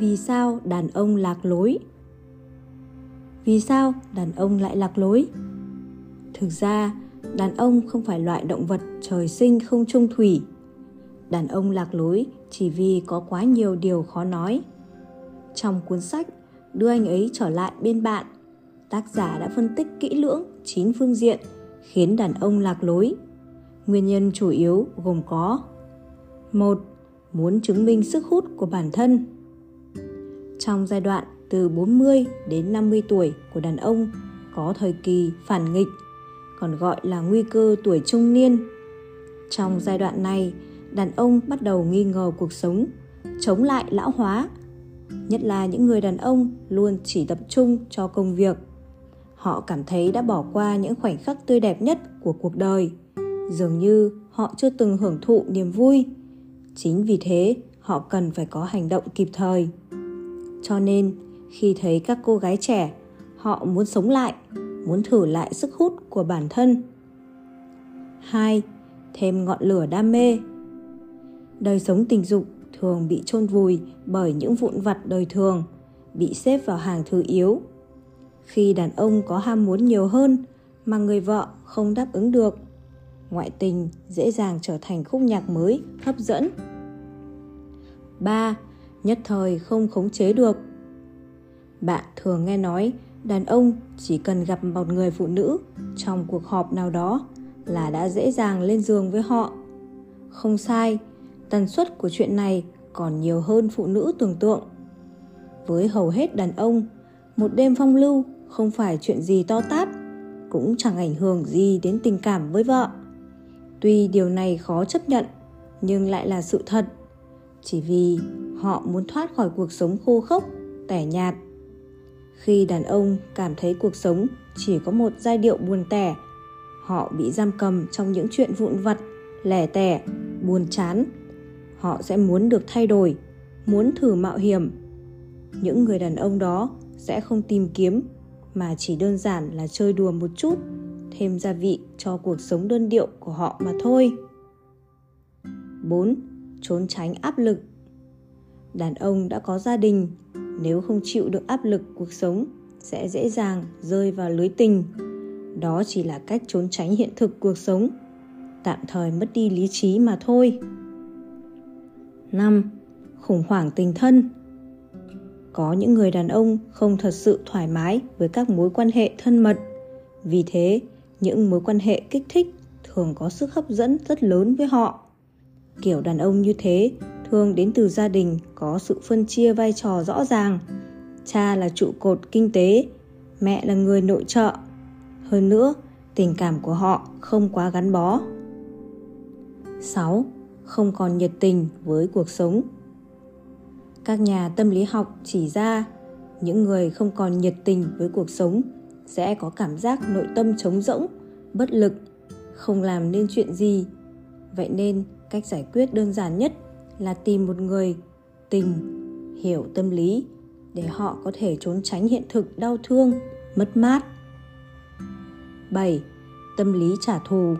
Vì sao đàn ông lạc lối? Vì sao đàn ông lại lạc lối? Thực ra, đàn ông không phải loại động vật trời sinh không chung thủy. Đàn ông lạc lối chỉ vì có quá nhiều điều khó nói. Trong cuốn sách Đưa Anh Ấy Trở Lại Bên Bạn, tác giả đã phân tích kỹ lưỡng 9 phương diện khiến đàn ông lạc lối. Nguyên nhân chủ yếu gồm có: 1. Muốn chứng minh sức hút của bản thân. Trong giai đoạn từ 40 đến 50 tuổi của đàn ông có thời kỳ phản nghịch, còn gọi là nguy cơ tuổi trung niên. Trong giai đoạn này, đàn ông bắt đầu nghi ngờ cuộc sống, chống lại lão hóa. Nhất là những người đàn ông luôn chỉ tập trung cho công việc. Họ cảm thấy đã bỏ qua những khoảnh khắc tươi đẹp nhất của cuộc đời. Dường như họ chưa từng hưởng thụ niềm vui. Chính vì thế, họ cần phải có hành động kịp thời. Cho nên, khi thấy các cô gái trẻ, họ muốn sống lại, muốn thử lại sức hút của bản thân. 2. Thêm ngọn lửa đam mê. Đời sống tình dục thường bị chôn vùi bởi những vụn vặt đời thường, bị xếp vào hàng thứ yếu. Khi đàn ông có ham muốn nhiều hơn mà người vợ không đáp ứng được, ngoại tình dễ dàng trở thành khúc nhạc mới hấp dẫn. 3. Nhất thời không khống chế được. Bạn thường nghe nói đàn ông chỉ cần gặp một người phụ nữ trong cuộc họp nào đó là đã dễ dàng lên giường với họ. Không sai, tần suất của chuyện này còn nhiều hơn phụ nữ tưởng tượng. Với hầu hết đàn ông, một đêm phong lưu không phải chuyện gì to tát, cũng chẳng ảnh hưởng gì đến tình cảm với vợ. Tuy điều này khó chấp nhận, nhưng lại là sự thật, chỉ vì họ muốn thoát khỏi cuộc sống khô khốc, tẻ nhạt. Khi đàn ông cảm thấy cuộc sống chỉ có một giai điệu buồn tẻ, họ bị giam cầm trong những chuyện vụn vặt, lẻ tẻ, buồn chán. Họ sẽ muốn được thay đổi, muốn thử mạo hiểm. Những người đàn ông đó sẽ không tìm kiếm, mà chỉ đơn giản là chơi đùa một chút, thêm gia vị cho cuộc sống đơn điệu của họ mà thôi. 4. Trốn tránh áp lực. Đàn ông đã có gia đình, nếu không chịu được áp lực cuộc sống, sẽ dễ dàng rơi vào lưới tình. Đó chỉ là cách trốn tránh hiện thực cuộc sống, tạm thời mất đi lý trí mà thôi. 5. Khủng hoảng tình thân. Có những người đàn ông không thật sự thoải mái với các mối quan hệ thân mật. Vì thế, những mối quan hệ kích thích thường có sức hấp dẫn rất lớn với họ. Kiểu đàn ông như thế thường đến từ gia đình có sự phân chia vai trò rõ ràng. Cha là trụ cột kinh tế, mẹ là người nội trợ. Hơn nữa, tình cảm của họ không quá gắn bó. 6. Không còn nhiệt tình với cuộc sống. Các nhà tâm lý học chỉ ra, những người không còn nhiệt tình với cuộc sống sẽ có cảm giác nội tâm trống rỗng, bất lực, không làm nên chuyện gì. Vậy nên, cách giải quyết đơn giản nhất là tìm một người tình, hiểu tâm lý để họ có thể trốn tránh hiện thực đau thương, mất mát. 7. Tâm lý trả thù.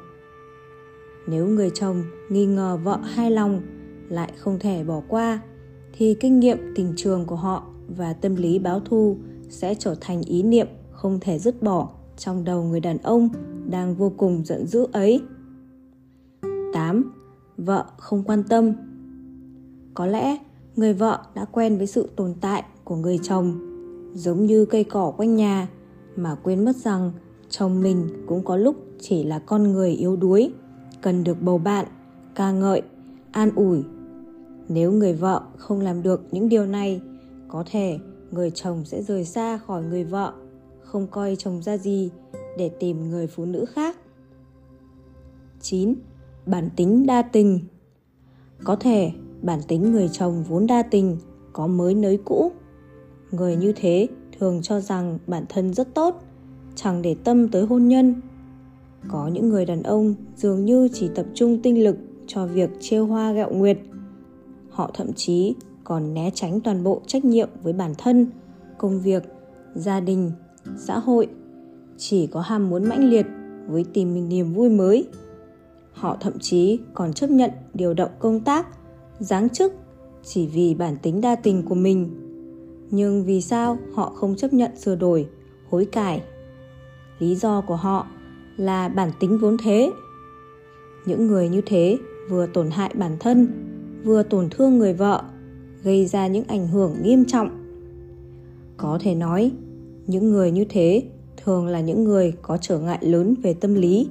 Nếu người chồng nghi ngờ vợ hai lòng lại không thể bỏ qua, thì kinh nghiệm tình trường của họ và tâm lý báo thù sẽ trở thành ý niệm không thể dứt bỏ trong đầu người đàn ông đang vô cùng giận dữ ấy. 8. Vợ không quan tâm. Có lẽ người vợ đã quen với sự tồn tại của người chồng, giống như cây cỏ quanh nhà, mà quên mất rằng chồng mình cũng có lúc chỉ là con người yếu đuối, cần được bầu bạn, ca ngợi, an ủi. Nếu người vợ không làm được những điều này, có thể người chồng sẽ rời xa khỏi người vợ, không coi chồng ra gì, để tìm người phụ nữ khác. 9. Bản tính đa tình. Có thể bản tính người chồng vốn đa tình, có mới nới cũ. Người như thế thường cho rằng bản thân rất tốt, chẳng để tâm tới hôn nhân. Có những người đàn ông dường như chỉ tập trung tinh lực cho việc trêu hoa ghẹo nguyệt. Họ thậm chí còn né tránh toàn bộ trách nhiệm với bản thân, công việc, gia đình, xã hội. Chỉ có ham muốn mãnh liệt với tìm niềm vui mới. Họ thậm chí còn chấp nhận điều động công tác, giáng chức chỉ vì bản tính đa tình của mình. nhưng vì sao họ không chấp nhận sửa đổi, hối cải? Lý do của họ là bản tính vốn thế. Những người như thế vừa tổn hại bản thân, vừa tổn thương người vợ, gây ra những ảnh hưởng nghiêm trọng. Có thể nói, những người như thế thường là những người có trở ngại lớn về tâm lý.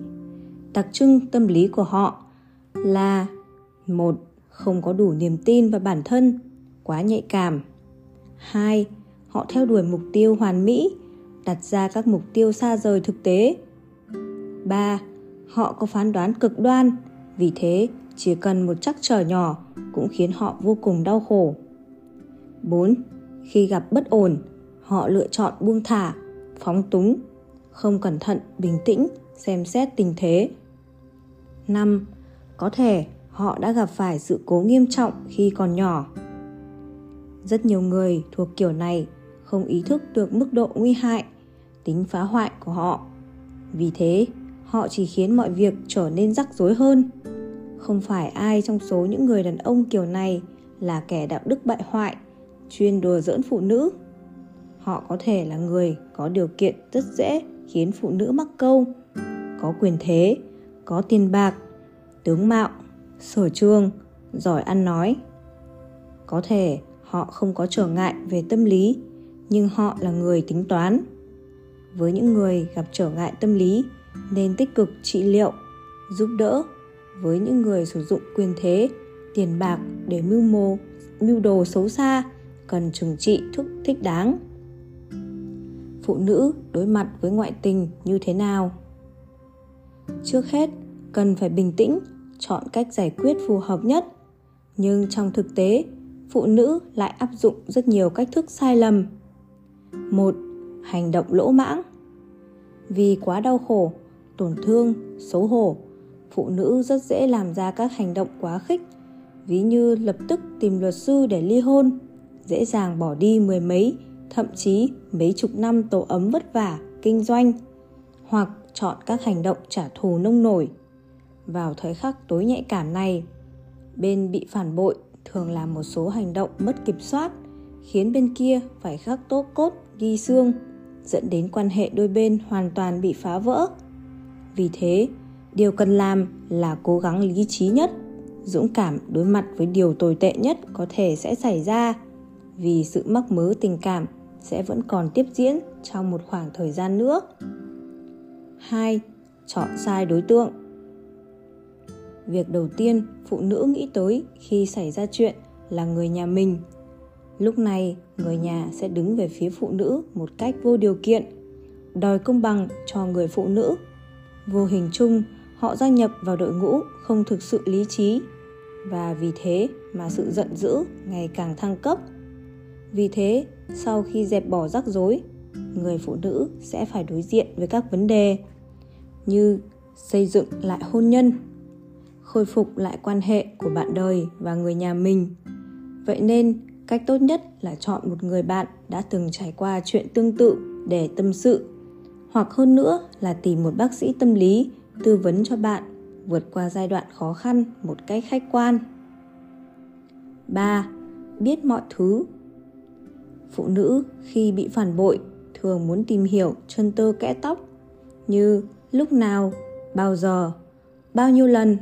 Đặc trưng tâm lý của họ là: 1. Không có đủ niềm tin vào bản thân, quá nhạy cảm. 2. Họ theo đuổi mục tiêu hoàn mỹ, đặt ra các mục tiêu xa rời thực tế. 3. Họ có phán đoán cực đoan, vì thế chỉ cần một trắc trở nhỏ cũng khiến họ vô cùng đau khổ. 4. Khi gặp bất ổn, họ lựa chọn buông thả, phóng túng, không cẩn thận, bình tĩnh, xem xét tình thế. 5. Có thể họ đã gặp phải sự cố nghiêm trọng khi còn nhỏ. Rất nhiều người thuộc kiểu này không ý thức được mức độ nguy hại, tính phá hoại của họ. Vì thế, họ chỉ khiến mọi việc trở nên rắc rối hơn. Không phải ai trong số những người đàn ông kiểu này là kẻ đạo đức bại hoại, chuyên đùa giỡn phụ nữ. Họ có thể là người có điều kiện rất dễ khiến phụ nữ mắc câu, có quyền thế, có tiền bạc, tướng mạo, sở trường, giỏi ăn nói. Có thể họ không có trở ngại về tâm lý, nhưng họ là người tính toán. Với những người gặp trở ngại tâm lý nên tích cực trị liệu, giúp đỡ. Với những người sử dụng quyền thế, tiền bạc để mưu đồ xấu xa cần trừng trị thích đáng. Phụ nữ đối mặt với ngoại tình như thế nào? Trước hết, cần phải bình tĩnh, chọn cách giải quyết phù hợp nhất. Nhưng trong thực tế, phụ nữ lại áp dụng rất nhiều cách thức sai lầm. 1. Hành động lỗ mãng. Vì quá đau khổ, tổn thương, xấu hổ, phụ nữ rất dễ làm ra các hành động quá khích, ví như lập tức tìm luật sư để ly hôn, dễ dàng bỏ đi mười mấy, thậm chí mấy chục năm tổ ấm vất vả, kinh doanh, hoặc chọn các hành động trả thù nông nổi. Vào thời khắc tối nhạy cảm này, bên bị phản bội thường làm một số hành động mất kiểm soát, khiến bên kia phải khắc tốt cốt, ghi xương, dẫn đến quan hệ đôi bên hoàn toàn bị phá vỡ. Vì thế, điều cần làm là cố gắng lý trí nhất, dũng cảm đối mặt với điều tồi tệ nhất có thể sẽ xảy ra, vì sự mắc mớ tình cảm sẽ vẫn còn tiếp diễn trong một khoảng thời gian nữa. 2. Chọn sai đối tượng. Việc đầu tiên phụ nữ nghĩ tới khi xảy ra chuyện là người nhà mình. Lúc này, người nhà sẽ đứng về phía phụ nữ một cách vô điều kiện, đòi công bằng cho người phụ nữ. Vô hình chung, họ gia nhập vào đội ngũ không thực sự lý trí, và vì thế mà sự giận dữ ngày càng thăng cấp. Vì thế, sau khi dẹp bỏ rắc rối, người phụ nữ sẽ phải đối diện với các vấn đề như xây dựng lại hôn nhân, khôi phục lại quan hệ của bạn đời và người nhà mình. Vậy nên, cách tốt nhất là chọn một người bạn đã từng trải qua chuyện tương tự để tâm sự, hoặc hơn nữa là tìm một bác sĩ tâm lý tư vấn cho bạn vượt qua giai đoạn khó khăn một cách khách quan. 3. Biết mọi thứ. Phụ nữ khi bị phản bội thường muốn tìm hiểu chân tơ kẽ tóc, như lúc nào, bao giờ, bao nhiêu lần.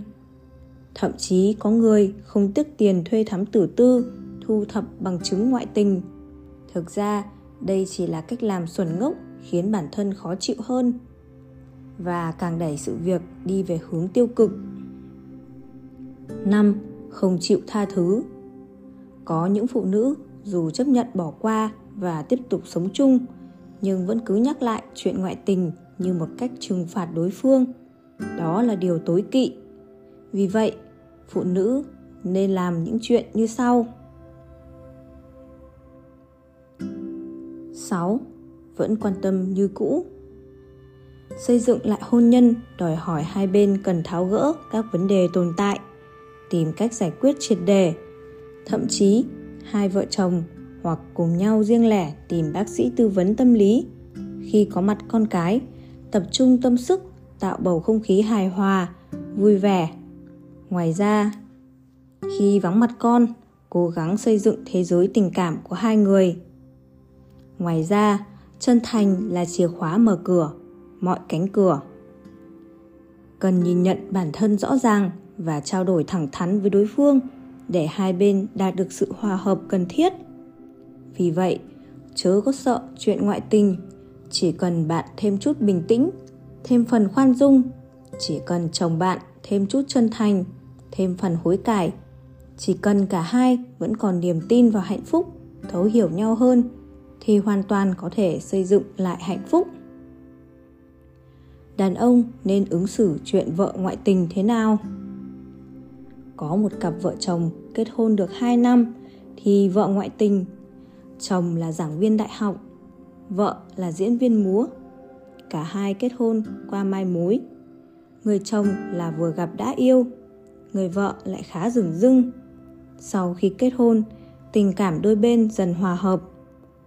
Thậm chí có người không tiếc tiền thuê thám tử tư thu thập bằng chứng ngoại tình. Thực ra, đây chỉ là cách làm xuẩn ngốc khiến bản thân khó chịu hơn, và càng đẩy sự việc đi về hướng tiêu cực. 5. Không chịu tha thứ. Có những phụ nữ dù chấp nhận bỏ qua và tiếp tục sống chung, nhưng vẫn cứ nhắc lại chuyện ngoại tình như một cách trừng phạt đối phương. Đó là điều tối kỵ. Vì vậy, phụ nữ nên làm những chuyện như sau. 6. Vẫn quan tâm như cũ. Xây dựng lại hôn nhân đòi hỏi hai bên cần tháo gỡ các vấn đề tồn tại, tìm cách giải quyết triệt để. Thậm chí, hai vợ chồng hoặc cùng nhau riêng lẻ tìm bác sĩ tư vấn tâm lý. Khi có mặt con cái, tập trung tâm sức tạo bầu không khí hài hòa, vui vẻ. Ngoài ra, khi vắng mặt con, cố gắng xây dựng thế giới tình cảm của hai người. Ngoài ra, chân thành là chìa khóa mở cửa, mọi cánh cửa. Cần nhìn nhận bản thân rõ ràng và trao đổi thẳng thắn với đối phương để hai bên đạt được sự hòa hợp cần thiết. Vì vậy, chớ có sợ chuyện ngoại tình, chỉ cần bạn thêm chút bình tĩnh, thêm phần khoan dung, chỉ cần chồng bạn thêm chút chân thành, thêm phần hối cải, chỉ cần cả hai vẫn còn niềm tin vào hạnh phúc, thấu hiểu nhau hơn, thì hoàn toàn có thể xây dựng lại hạnh phúc. Đàn ông nên ứng xử chuyện vợ ngoại tình thế nào? Có một cặp vợ chồng kết hôn được 2 năm thì vợ ngoại tình. Chồng là giảng viên đại học, vợ là diễn viên múa. Cả hai kết hôn qua mai mối. Người chồng là vừa gặp đã yêu, người vợ lại khá dửng dưng. Sau khi kết hôn, tình cảm đôi bên dần hòa hợp,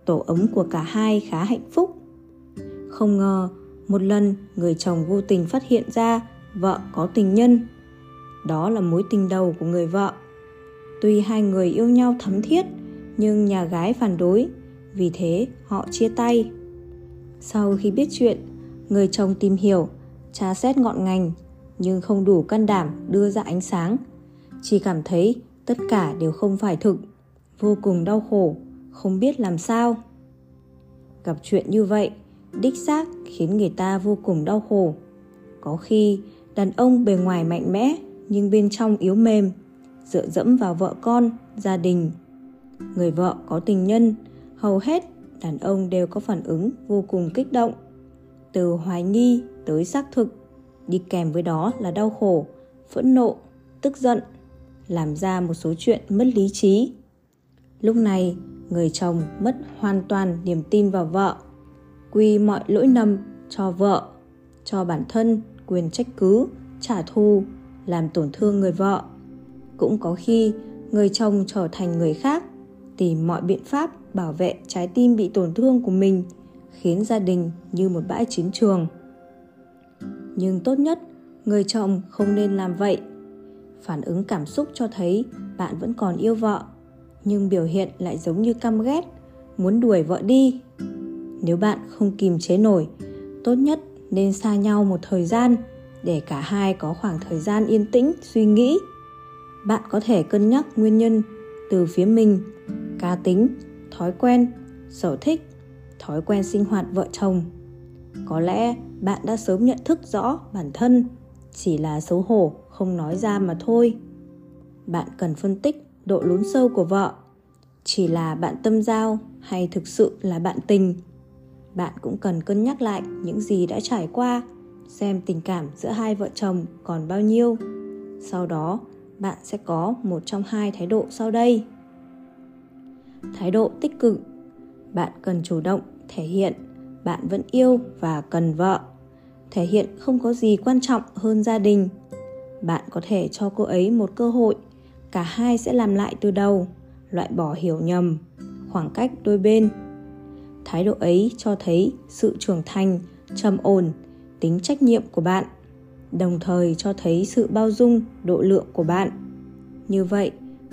tổ ấm của cả hai khá hạnh phúc. Không ngờ, một lần người chồng vô tình phát hiện ra vợ có tình nhân. Đó là mối tình đầu của người vợ. Tuy hai người yêu nhau thắm thiết, nhưng nhà gái phản đối, vì thế họ chia tay. Sau khi biết chuyện, người chồng tìm hiểu, tra xét ngọn ngành, nhưng không đủ can đảm đưa ra ánh sáng. Chỉ cảm thấy tất cả đều không phải thực, vô cùng đau khổ, không biết làm sao. Gặp chuyện như vậy, đích xác khiến người ta vô cùng đau khổ. Có khi đàn ông bề ngoài mạnh mẽ nhưng bên trong yếu mềm, dựa dẫm vào vợ con, gia đình. Người vợ có tình nhân, hầu hết đàn ông đều có phản ứng vô cùng kích động, từ hoài nghi tới xác thực, đi kèm với đó là đau khổ, phẫn nộ, tức giận, làm ra một số chuyện mất lý trí. Lúc này, người chồng mất hoàn toàn niềm tin vào vợ, quy mọi lỗi lầm cho vợ, cho bản thân quyền trách cứ, trả thù, làm tổn thương người vợ. Cũng có khi người chồng trở thành người khác, tìm mọi biện pháp bảo vệ trái tim bị tổn thương của mình, khiến gia đình như một bãi chiến trường. Nhưng tốt nhất, người chồng không nên làm vậy. Phản ứng cảm xúc cho thấy bạn vẫn còn yêu vợ, nhưng biểu hiện lại giống như căm ghét, muốn đuổi vợ đi. Nếu bạn không kìm chế nổi, tốt nhất nên xa nhau một thời gian để cả hai có khoảng thời gian yên tĩnh suy nghĩ. Bạn có thể cân nhắc nguyên nhân từ phía mình, cá tính, thói quen, sở thích, thói quen sinh hoạt vợ chồng. Có lẽ bạn đã sớm nhận thức rõ bản thân, chỉ là xấu hổ không nói ra mà thôi. Bạn cần phân tích độ lún sâu của vợ, chỉ là bạn tâm giao hay thực sự là bạn tình. Bạn cũng cần cân nhắc lại những gì đã trải qua, xem tình cảm giữa hai vợ chồng còn bao nhiêu. Sau đó, bạn sẽ có một trong hai thái độ sau đây. Thái độ tích cực. Bạn cần chủ động thể hiện bạn vẫn yêu và cần vợ. Thể hiện không có gì quan trọng hơn gia đình. Bạn có thể cho cô ấy một cơ hội, cả hai sẽ làm lại từ đầu, loại bỏ hiểu nhầm, khoảng cách đôi bên. Thái độ ấy cho thấy sự trưởng thành, trầm ổn, tính trách nhiệm của bạn, đồng thời cho thấy sự bao dung, độ lượng của bạn. Như vậy,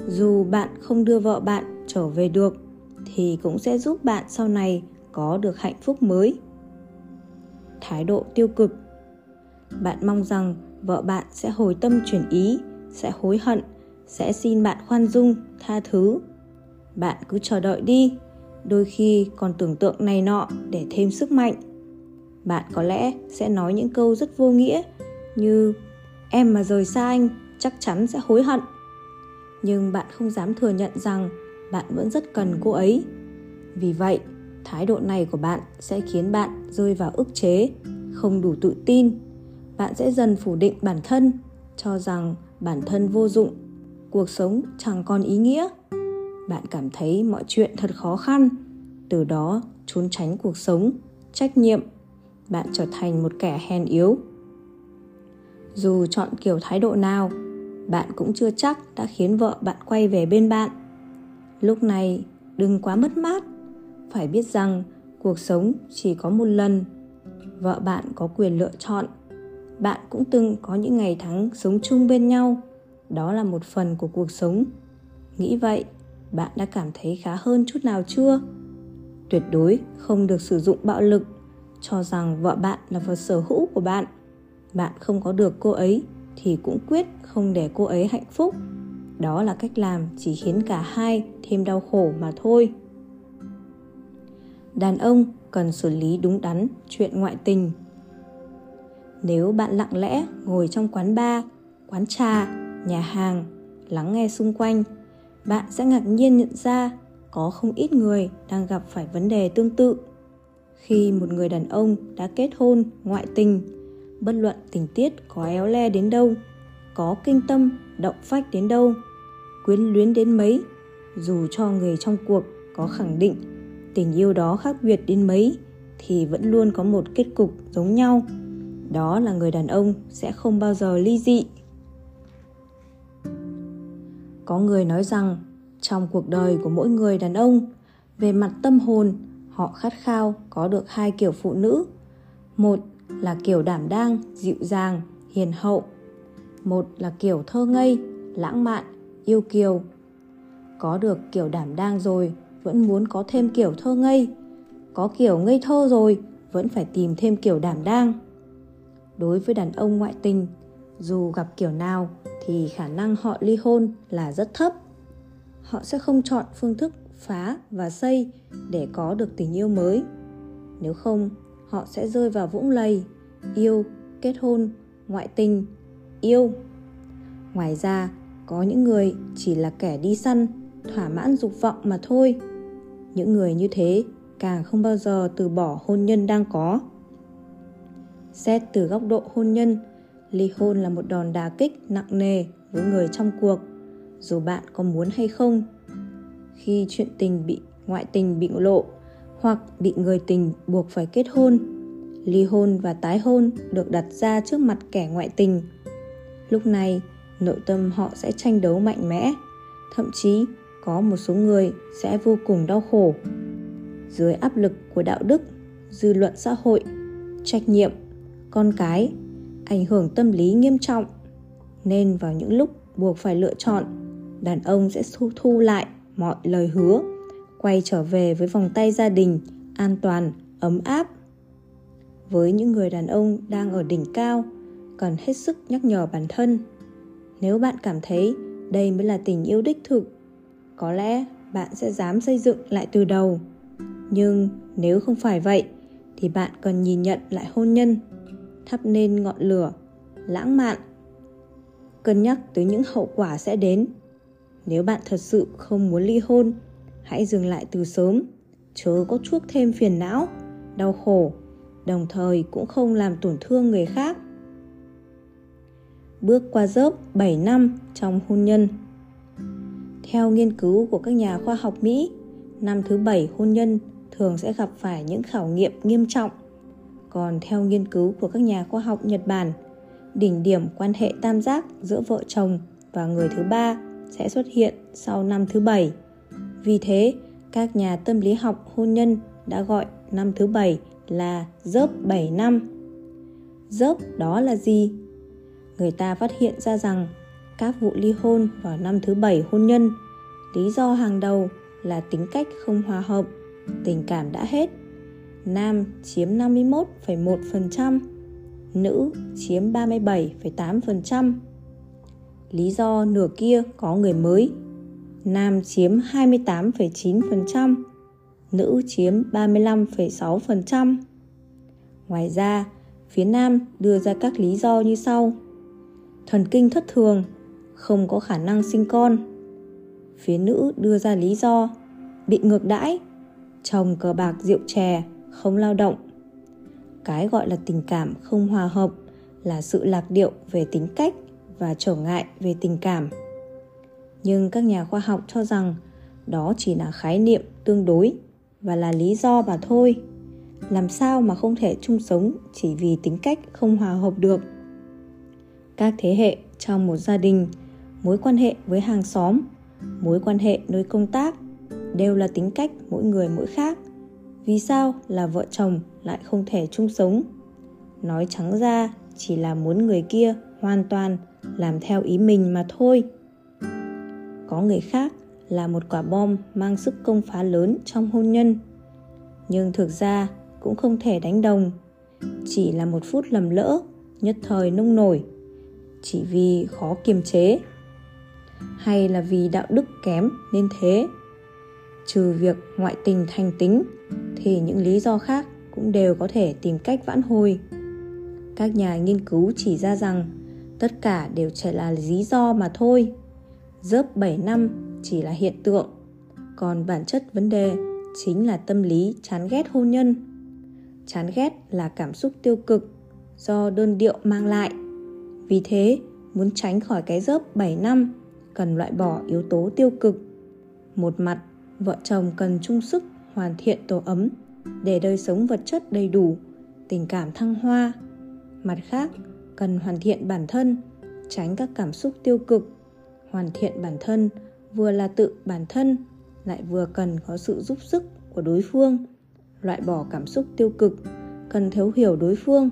dù bạn không đưa vợ bạn trở về được, thì cũng sẽ giúp bạn sau này có được hạnh phúc mới. Thái độ tiêu cực. Bạn mong rằng vợ bạn sẽ hồi tâm chuyển ý, sẽ hối hận, sẽ xin bạn khoan dung, tha thứ. Bạn cứ chờ đợi đi, đôi khi còn tưởng tượng này nọ để thêm sức mạnh. Bạn có lẽ sẽ nói những câu rất vô nghĩa như em mà rời xa anh chắc chắn sẽ hối hận. Nhưng bạn không dám thừa nhận rằng bạn vẫn rất cần cô ấy. Vì vậy, thái độ này của bạn sẽ khiến bạn rơi vào ức chế, không đủ tự tin. Bạn sẽ dần phủ định bản thân, cho rằng bản thân vô dụng, cuộc sống chẳng còn ý nghĩa. Bạn cảm thấy mọi chuyện thật khó khăn, từ đó trốn tránh cuộc sống, trách nhiệm. Bạn trở thành một kẻ hèn yếu. Dù chọn kiểu thái độ nào, bạn cũng chưa chắc đã khiến vợ bạn quay về bên bạn. Lúc này đừng quá mất mát. Phải biết rằng cuộc sống chỉ có một lần. Vợ bạn có quyền lựa chọn. Bạn cũng từng có những ngày tháng sống chung bên nhau. Đó là một phần của cuộc sống. Nghĩ vậy, bạn đã cảm thấy khá hơn chút nào chưa? Tuyệt đối không được sử dụng bạo lực, cho rằng vợ bạn là vật sở hữu của bạn. Bạn không có được cô ấy thì cũng quyết không để cô ấy hạnh phúc. Đó là cách làm chỉ khiến cả hai thêm đau khổ mà thôi. Đàn ông cần xử lý đúng đắn chuyện ngoại tình. Nếu bạn lặng lẽ ngồi trong quán bar, quán trà, nhà hàng, lắng nghe xung quanh, bạn sẽ ngạc nhiên nhận ra có không ít người đang gặp phải vấn đề tương tự. Khi một người đàn ông đã kết hôn, ngoại tình, bất luận tình tiết có éo le đến đâu, có kinh tâm, động phách đến đâu, quyến luyến đến mấy, dù cho người trong cuộc có khẳng định tình yêu đó khác biệt đến mấy, thì vẫn luôn có một kết cục giống nhau. Đó là người đàn ông sẽ không bao giờ ly dị. Có người nói rằng trong cuộc đời của mỗi người đàn ông, về mặt tâm hồn, họ khát khao có được hai kiểu phụ nữ. Một là kiểu đảm đang, dịu dàng, hiền hậu. Một là kiểu thơ ngây, lãng mạn, yêu kiều. Có được kiểu đảm đang rồi vẫn muốn có thêm kiểu thơ ngây. Có kiểu ngây thơ rồi vẫn phải tìm thêm kiểu đảm đang. Đối với đàn ông ngoại tình, dù gặp kiểu nào thì khả năng họ ly hôn là rất thấp. Họ sẽ không chọn phương thức phá và xây để có được tình yêu mới. Nếu không, họ sẽ rơi vào vũng lầy yêu, kết hôn, ngoại tình, yêu. Ngoài ra, có những người chỉ là kẻ đi săn, thỏa mãn dục vọng mà thôi. Những người như thế càng không bao giờ từ bỏ hôn nhân đang có. Xét từ góc độ hôn nhân, ly hôn là một đòn đá kích nặng nề với người trong cuộc, dù bạn có muốn hay không. Khi chuyện tình bị ngoại tình bị lộ hoặc bị người tình buộc phải kết hôn, ly hôn và tái hôn được đặt ra trước mặt kẻ ngoại tình. Lúc này, nội tâm họ sẽ tranh đấu mạnh mẽ, thậm chí có một số người sẽ vô cùng đau khổ. Dưới áp lực của đạo đức, dư luận xã hội, trách nhiệm, con cái, ảnh hưởng tâm lý nghiêm trọng, nên vào những lúc buộc phải lựa chọn, đàn ông sẽ thu lại mọi lời hứa, quay trở về với vòng tay gia đình an toàn, ấm áp. Với những người đàn ông đang ở đỉnh cao, cần hết sức nhắc nhở bản thân. Nếu bạn cảm thấy đây mới là tình yêu đích thực, có lẽ bạn sẽ dám xây dựng lại từ đầu. Nhưng nếu không phải vậy, thì bạn cần nhìn nhận lại hôn nhân, thắp nên ngọn lửa lãng mạn, cân nhắc tới những hậu quả sẽ đến. Nếu bạn thật sự không muốn ly hôn, hãy dừng lại từ sớm, chớ có chuốc thêm phiền não, đau khổ, đồng thời cũng không làm tổn thương người khác. Bước qua rớp 7 năm trong hôn nhân. Theo nghiên cứu của các nhà khoa học Mỹ, năm thứ 7 hôn nhân thường sẽ gặp phải những khảo nghiệm nghiêm trọng. Còn theo nghiên cứu của các nhà khoa học Nhật Bản, đỉnh điểm quan hệ tam giác giữa vợ chồng và người thứ ba sẽ xuất hiện sau năm thứ 7. Vì thế, các nhà tâm lý học hôn nhân đã gọi năm thứ 7 là rớp 7 năm. Rớp đó là gì? Người ta phát hiện ra rằng các vụ ly hôn vào năm thứ 7 hôn nhân, lý do hàng đầu là tính cách không hòa hợp, tình cảm đã hết. Nam chiếm 51,1%, nữ chiếm 37,8%. Lý do nửa kia có người mới, nam chiếm 28,9%, nữ chiếm 35,6%. Ngoài ra, phía nam đưa ra các lý do như sau: thần kinh thất thường, không có khả năng sinh con. Phía nữ đưa ra lý do bị ngược đãi, chồng cờ bạc rượu chè, không lao động. Cái gọi là tình cảm không hòa hợp là sự lạc điệu về tính cách và trở ngại về tình cảm. Nhưng các nhà khoa học cho rằng đó chỉ là khái niệm tương đối và là lý do mà thôi. Làm sao mà không thể chung sống chỉ vì tính cách không hòa hợp được? Các thế hệ trong một gia đình, mối quan hệ với hàng xóm, mối quan hệ nơi công tác đều là tính cách mỗi người mỗi khác. Vì sao là vợ chồng lại không thể chung sống? Nói trắng ra chỉ là muốn người kia hoàn toàn làm theo ý mình mà thôi. Có người khác là một quả bom mang sức công phá lớn trong hôn nhân. nhưng thực ra cũng không thể đánh đồng. Chỉ là một phút lầm lỡ, nhất thời nông nổi, chỉ vì khó kiềm chế, hay là vì đạo đức kém nên thế. Trừ việc ngoại tình thành tính thì những lý do khác cũng đều có thể tìm cách vãn hồi. Các nhà nghiên cứu chỉ ra rằng tất cả đều chỉ là lý do mà thôi. Rớp 7 năm chỉ là hiện tượng, còn bản chất vấn đề chính là tâm lý chán ghét hôn nhân. Chán ghét là cảm xúc tiêu cực do đơn điệu mang lại. Vì thế, muốn tránh khỏi cái rớp 7 năm, cần loại bỏ yếu tố tiêu cực. Một mặt, vợ chồng cần chung sức hoàn thiện tổ ấm để đời sống vật chất đầy đủ, tình cảm thăng hoa. Mặt khác, cần hoàn thiện bản thân, tránh các cảm xúc tiêu cực. Hoàn thiện bản thân vừa là tự bản thân, lại vừa cần có sự giúp sức của đối phương. Loại bỏ cảm xúc tiêu cực, cần thấu hiểu đối phương,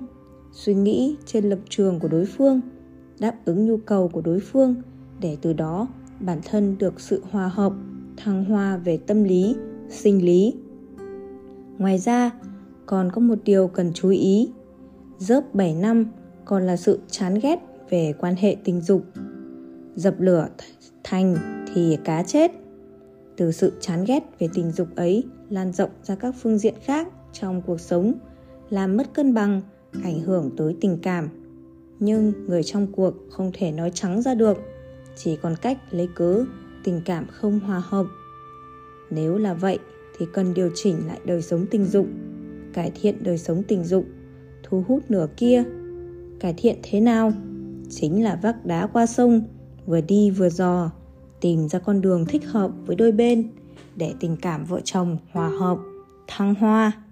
suy nghĩ trên lập trường của đối phương, đáp ứng nhu cầu của đối phương, để từ đó bản thân được sự hòa hợp, thăng hoa về tâm lý, sinh lý. Ngoài ra, còn có một điều cần chú ý. Rớp 7 năm còn là sự chán ghét về quan hệ tình dục. Dập lửa thành thì cá chết. Từ sự chán ghét về tình dục ấy lan rộng ra các phương diện khác trong cuộc sống, làm mất cân bằng, ảnh hưởng tới tình cảm. Nhưng người trong cuộc không thể nói trắng ra được, chỉ còn cách lấy cớ tình cảm không hòa hợp. Nếu là vậy thì cần điều chỉnh lại đời sống tình dục, cải thiện đời sống tình dục, thu hút nửa kia. Cải thiện thế nào? Chính là vác đá qua sông, vừa đi vừa dò, tìm ra con đường thích hợp với đôi bên để tình cảm vợ chồng hòa hợp, thăng hoa.